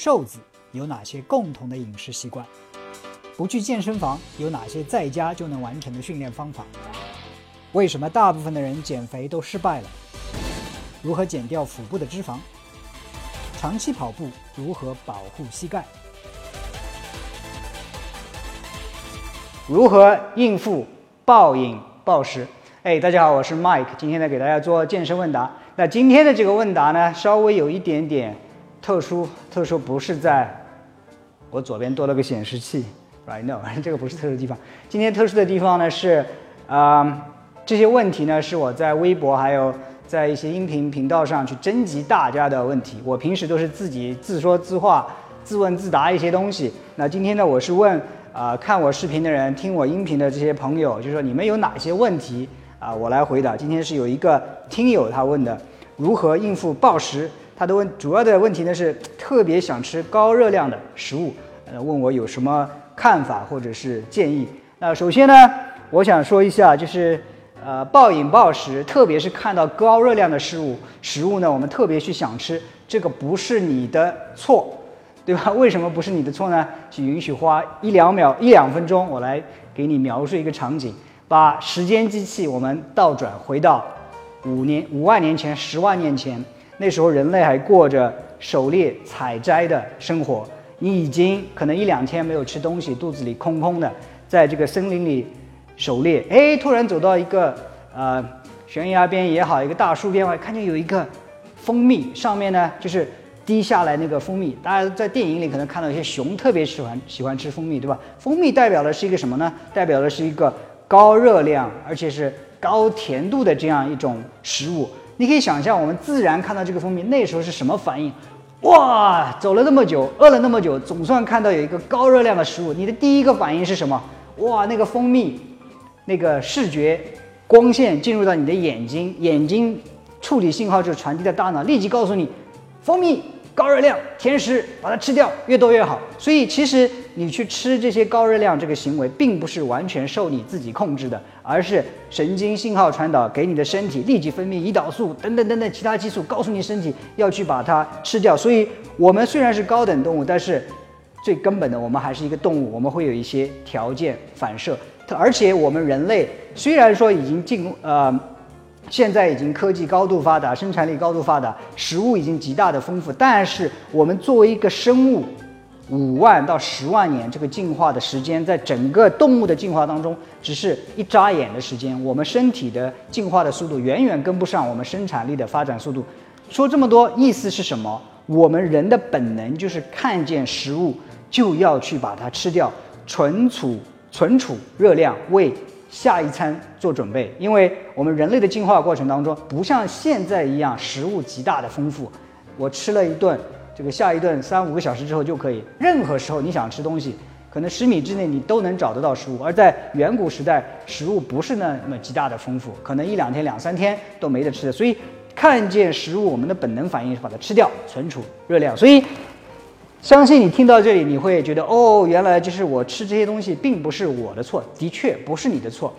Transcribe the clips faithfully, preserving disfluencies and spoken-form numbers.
瘦子有哪些共同的饮食习惯，不去健身房有哪些在家就能完成的训练方法，为什么大部分的人减肥都失败了，如何减掉腹部的脂肪，长期跑步如何保护膝盖，如何应付暴饮暴食。哎，大家好，我是 Mike， 今天呢给大家做健身问答。那今天的这个问答呢稍微有一点点特殊，特殊不是在我左边多了个显示器 right now， 这个不是特殊的地方。今天特殊的地方呢是啊、呃，这些问题呢是我在微博还有在一些音频频道上去征集大家的问题。我平时都是自己自说自话自问自答一些东西，那今天呢我是问啊、呃，看我视频的人听我音频的这些朋友，就是说你们有哪些问题啊、呃，我来回答。今天是有一个听友他问的如何应付暴食，他的问主要的问题呢是特别想吃高热量的食物，呃，问我有什么看法或者是建议。那首先呢我想说一下，就是呃，暴饮暴食，特别是看到高热量的食物食物呢我们特别去想吃，这个不是你的错，对吧？为什么不是你的错呢？去允许花一两秒一两分钟，我来给你描述一个场景，把时间机器我们倒转回到五年五万年前十万年前，那时候人类还过着狩猎采摘的生活，你已经可能一两天没有吃东西，肚子里空空的，在这个森林里狩猎，哎，突然走到一个呃悬崖边也好，一个大树边，我看见有一个蜂蜜，上面呢就是滴下来那个蜂蜜，大家在电影里可能看到一些熊特别喜欢喜欢吃蜂蜜，对吧？蜂蜜代表的是一个什么呢？代表的是一个高热量而且是高甜度的这样一种食物。你可以想象我们自然看到这个蜂蜜那时候是什么反应，哇，走了那么久饿了那么久，总算看到有一个高热量的食物，你的第一个反应是什么？哇，那个蜂蜜那个视觉光线进入到你的眼睛，眼睛处理信号就传递到大脑，立即告诉你蜂蜜高热量甜食，把它吃掉，越多越好。所以其实你去吃这些高热量这个行为并不是完全受你自己控制的，而是神经信号传导给你的身体立即分泌胰岛素等等等等其他激素，告诉你身体要去把它吃掉。所以我们虽然是高等动物，但是最根本的我们还是一个动物，我们会有一些条件反射。而且我们人类虽然说已经进入呃。现在已经科技高度发达，生产力高度发达，食物已经极大的丰富，但是我们作为一个生物，五万到十万年这个进化的时间，在整个动物的进化当中只是一眨眼的时间，我们身体的进化的速度远远跟不上我们生产力的发展速度。说这么多意思是什么？我们人的本能就是看见食物就要去把它吃掉，存储存储热量为下一餐做准备。因为我们人类的进化过程当中不像现在一样食物极大的丰富，我吃了一顿这个下一顿三五个小时之后就可以，任何时候你想吃东西可能十米之内你都能找得到食物。而在远古时代食物不是那么极大的丰富，可能一两天两三天都没得吃的，所以看见食物我们的本能反应是把它吃掉，存储热量。所以相信你听到这里你会觉得，哦，原来就是我吃这些东西并不是我的错，的确不是你的错。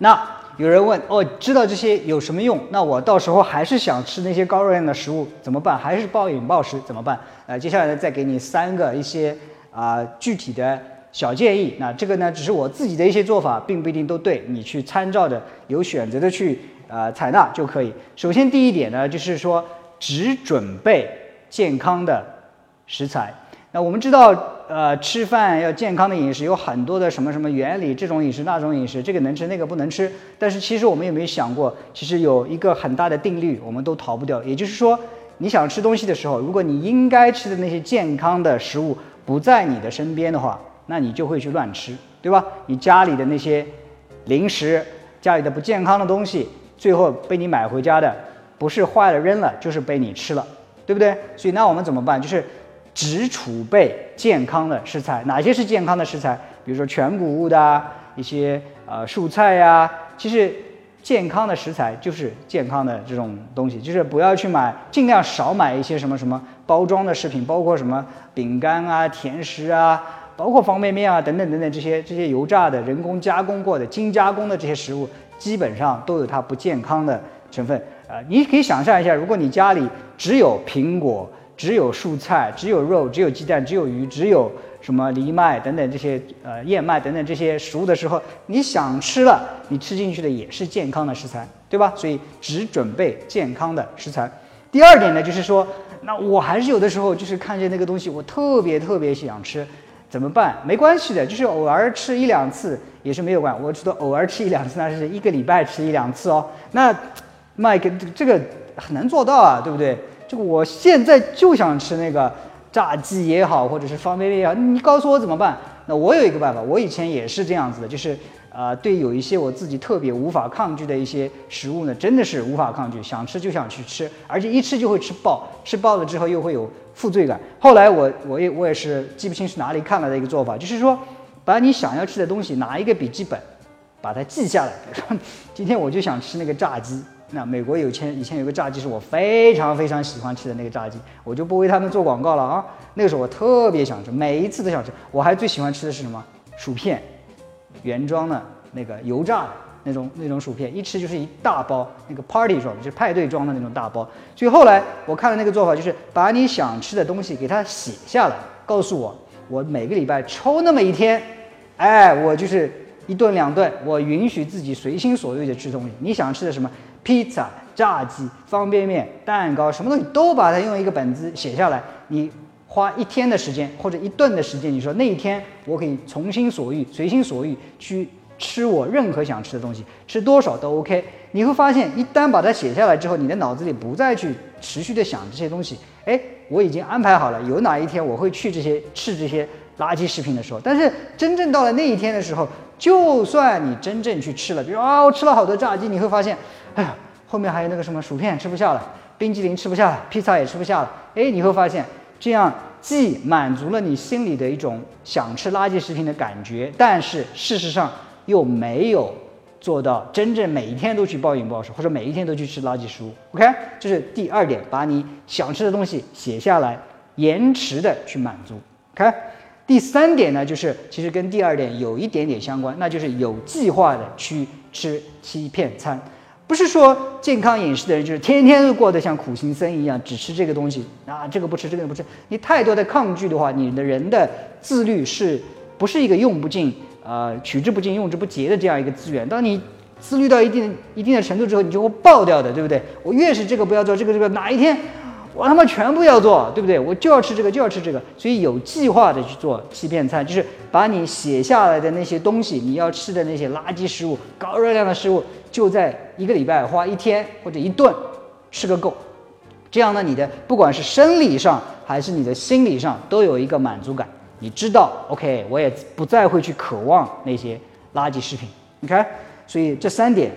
那有人问，哦，知道这些有什么用？那我到时候还是想吃那些高热量的食物怎么办？还是暴饮暴食怎么办？呃，接下来呢再给你三个一些啊、呃、具体的小建议。那这个呢只是我自己的一些做法，并不一定都对，你去参照着有选择的去呃采纳就可以。首先第一点呢就是说只准备健康的食材。那我们知道呃吃饭要健康的饮食有很多的什么什么原理，这种饮食那种饮食，这个能吃那个不能吃，但是其实我们有没有想过，其实有一个很大的定律我们都逃不掉，也就是说你想吃东西的时候，如果你应该吃的那些健康的食物不在你的身边的话，那你就会去乱吃，对吧？你家里的那些零食，家里的不健康的东西，最后被你买回家的不是坏了扔了就是被你吃了，对不对？所以那我们怎么办？就是只储备健康的食材。哪些是健康的食材？比如说全谷物的、啊、一些呃蔬菜呀、啊。其实健康的食材就是健康的这种东西，就是不要去买，尽量少买一些什么什么包装的食品，包括什么饼干啊、甜食啊，包括方便面啊等等等等这些这些油炸的、人工加工过的、精加工的这些食物，基本上都有它不健康的成分。呃，你可以想象一下，如果你家里只有苹果。只有蔬菜，只有肉，只有鸡蛋，只有鱼，只有什么藜麦等等这些呃燕麦等等这些食物的时候，你想吃了，你吃进去的也是健康的食材，对吧？所以只准备健康的食材。第二点呢，就是说，那我还是有的时候就是看见那个东西，我特别特别想吃，怎么办？没关系的，就是偶尔吃一两次也是没有关系。我觉得偶尔吃一两次，那是一个礼拜吃一两次哦。那Mike这个很难做到啊，对不对？这个我现在就想吃那个炸鸡也好，或者是方便面也好，你告诉我怎么办？那我有一个办法，我以前也是这样子的，就是呃，对有一些我自己特别无法抗拒的一些食物呢，真的是无法抗拒，想吃就想去吃，而且一吃就会吃爆，吃爆了之后又会有负罪感。后来我我也我也是记不清是哪里看来的一个做法，就是说把你想要吃的东西拿一个笔记本把它记下来，说今天我就想吃那个炸鸡。那美国有前以前有个炸鸡是我非常非常喜欢吃的那个炸鸡，我就不为他们做广告了啊。那个时候我特别想吃，每一次都想吃。我还最喜欢吃的是什么？薯片，原装的那个油炸的那种那种薯片，一吃就是一大包，那个 party 装就是派对装的那种大包。所以后来我看了那个做法，就是把你想吃的东西给它写下来，告诉我，我每个礼拜抽那么一天，哎，我就是一顿两顿，我允许自己随心所欲的吃东西。你想吃的什么？披萨、炸鸡、方便面、蛋糕，什么东西都把它用一个本子写下来。你花一天的时间或者一顿的时间，你说那一天我可以从心所欲、随心所欲去吃我任何想吃的东西，吃多少都 OK。你会发现，一旦把它写下来之后，你的脑子里不再去持续的想这些东西。哎，我已经安排好了，有哪一天我会去这些吃这些垃圾食品的时候。但是真正到了那一天的时候，就算你真正去吃了，比如啊，我吃了好多炸鸡，你会发现，哎呀，后面还有那个什么薯片吃不下了，冰激凌吃不下了，披萨也吃不下了。哎，你会发现，这样既满足了你心里的一种想吃垃圾食品的感觉，但是事实上又没有做到真正每一天都去暴饮暴食，或者每一天都去吃垃圾食物。OK， 这是第二点，把你想吃的东西写下来，延迟的去满足。OK。第三点呢，就是其实跟第二点有一点点相关，那就是有计划的去吃欺骗餐。不是说健康饮食的人就是天天都过得像苦行僧一样，只吃这个东西啊，这个不吃，这个不吃。你太多的抗拒的话，你的人的自律是不是一个用不尽、呃取之不尽、用之不竭的这样一个资源？当你自律到一定一定的程度之后，你就会爆掉的，对不对？我越是这个不要做，这个这个哪一天？我他妈全部要做，对不对？我就要吃这个，就要吃这个。所以有计划的去做欺骗餐，就是把你写下来的那些东西，你要吃的那些垃圾食物、高热量的食物，就在一个礼拜花一天或者一顿吃个够。这样呢，你的不管是生理上还是你的心理上，都有一个满足感。你知道 ，OK， 我也不再会去渴望那些垃圾食品。OK， 所以这三点，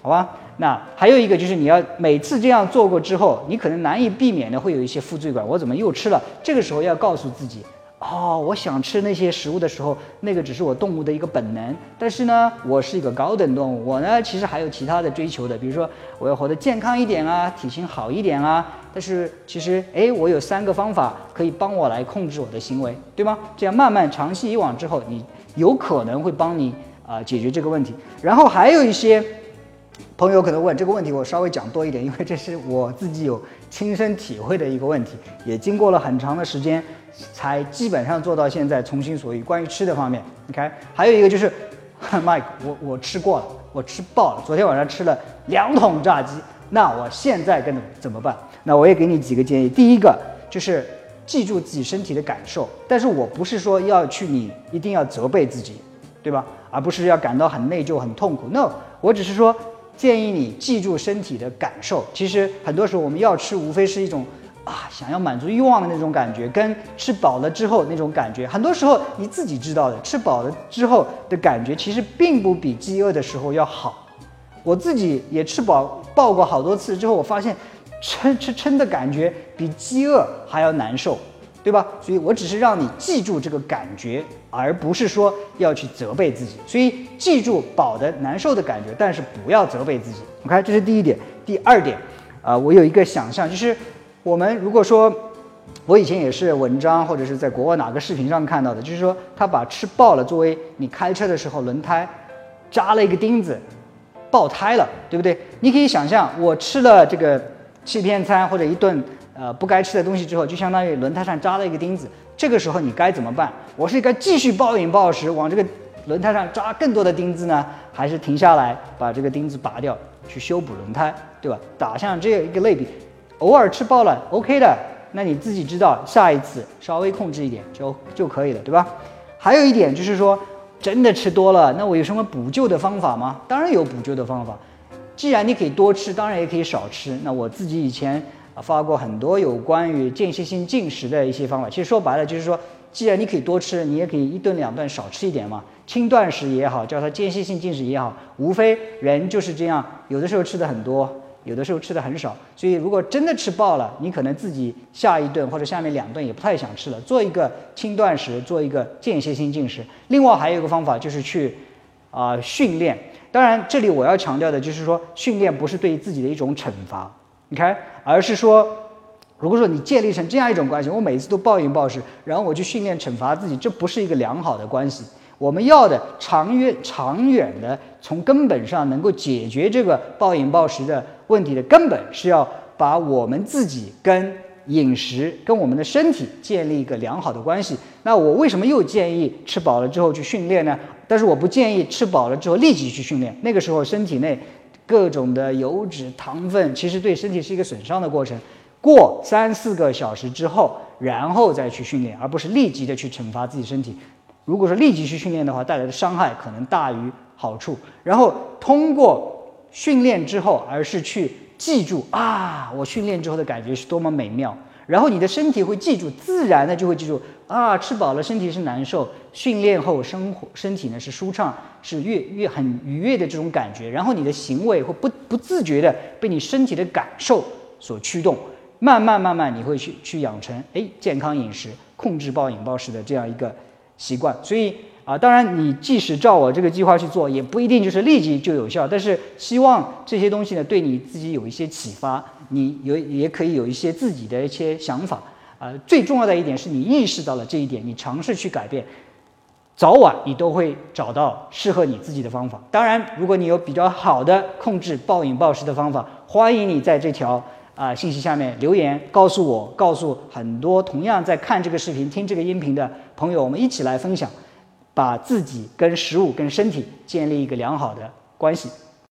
好吧。那还有一个就是你要每次这样做过之后，你可能难以避免的会有一些负罪感，我怎么又吃了？这个时候要告诉自己，哦，我想吃那些食物的时候，那个只是我动物的一个本能，但是呢，我是一个高等动物，我呢其实还有其他的追求的，比如说我要活得健康一点啊，体型好一点啊，但是其实哎，我有三个方法可以帮我来控制我的行为，对吗？这样慢慢长期以往之后，你有可能会帮你啊、呃、解决这个问题。然后还有一些朋友可能问这个问题，我稍微讲多一点，因为这是我自己有亲身体会的一个问题，也经过了很长的时间才基本上做到现在从心所欲。关于吃的方面 ，OK， 还有一个就是 ，Mike， 我我吃过了，我吃爆了，昨天晚上吃了两桶炸鸡，那我现在该怎么办？那我也给你几个建议。第一个就是记住自己身体的感受，但是我不是说要去你一定要责备自己，对吧？而不是要感到很内疚、很痛苦。No， 我只是说，建议你记住身体的感受。其实很多时候我们要吃，无非是一种啊想要满足欲望的那种感觉，跟吃饱了之后那种感觉。很多时候你自己知道的，吃饱了之后的感觉，其实并不比饥饿的时候要好。我自己也吃饱爆过好多次之后，我发现撑撑撑的感觉比饥饿还要难受，对吧？所以我只是让你记住这个感觉，而不是说要去责备自己。所以记住饱的难受的感觉，但是不要责备自己。OK， 这是第一点。第二点，啊、呃，我有一个想象，就是我们如果说，我以前也是文章或者是在国外哪个视频上看到的，就是说他把吃爆了作为你开车的时候轮胎扎了一个钉子，爆胎了，对不对？你可以想象，我吃了这个欺骗餐或者一顿呃不该吃的东西之后，就相当于轮胎上扎了一个钉子。这个时候你该怎么办？我是该继续暴饮暴食，往这个轮胎上扎更多的钉子呢，还是停下来把这个钉子拔掉，去修补轮胎，对吧？打上这一个类比，偶尔吃爆了 ，OK 的，那你自己知道，下一次稍微控制一点就就可以了，对吧？还有一点就是说，真的吃多了，那我有什么补救的方法吗？当然有补救的方法，既然你可以多吃，当然也可以少吃。那我自己以前啊发过很多有关于间歇性进食的一些方法，其实说白了就是说。既然你可以多吃，你也可以一顿两顿少吃一点嘛，轻断食也好，叫它间歇性进食也好，无非人就是这样，有的时候吃的很多，有的时候吃的很少。所以如果真的吃爆了，你可能自己下一顿或者下面两顿也不太想吃了，做一个轻断食，做一个间歇性进食。另外还有一个方法就是去啊、呃、训练，当然这里我要强调的就是说，训练不是对自己的一种惩罚，你看，而是说。如果说你建立成这样一种关系，我每次都暴饮暴食，然后我去训练惩罚自己，这不是一个良好的关系。我们要的长远、长远的，从根本上能够解决这个暴饮暴食的问题的根本，是要把我们自己跟饮食、跟我们的身体建立一个良好的关系。那我为什么又建议吃饱了之后去训练呢？但是我不建议吃饱了之后立即去训练，那个时候身体内各种的油脂、糖分，其实对身体是一个损伤的过程。过三四个小时之后，然后再去训练，而不是立即的去惩罚自己身体。如果说立即去训练的话，带来的伤害可能大于好处。然后通过训练之后，而是去记住啊，我训练之后的感觉是多么美妙。然后你的身体会记住，自然的就会记住啊，吃饱了身体是难受，训练后生活身体呢是舒畅，是越越很愉悦的这种感觉。然后你的行为会不不自觉的被你身体的感受所驱动。慢慢慢慢，你会去去养成哎健康饮食、控制暴饮暴食的这样一个习惯。所以啊，当然你即使照我这个计划去做，也不一定就是立即就有效。但是希望这些东西呢，对你自己有一些启发，你有也可以有一些自己的一些想法啊、呃。最重要的一点是你意识到了这一点，你尝试去改变，早晚你都会找到适合你自己的方法。当然，如果你有比较好的控制暴饮暴食的方法，欢迎你在这条。啊、呃，信息下面留言告诉我，告诉很多同样在看这个视频、听这个音频的朋友，我们一起来分享，把自己跟食物、跟身体建立一个良好的关系。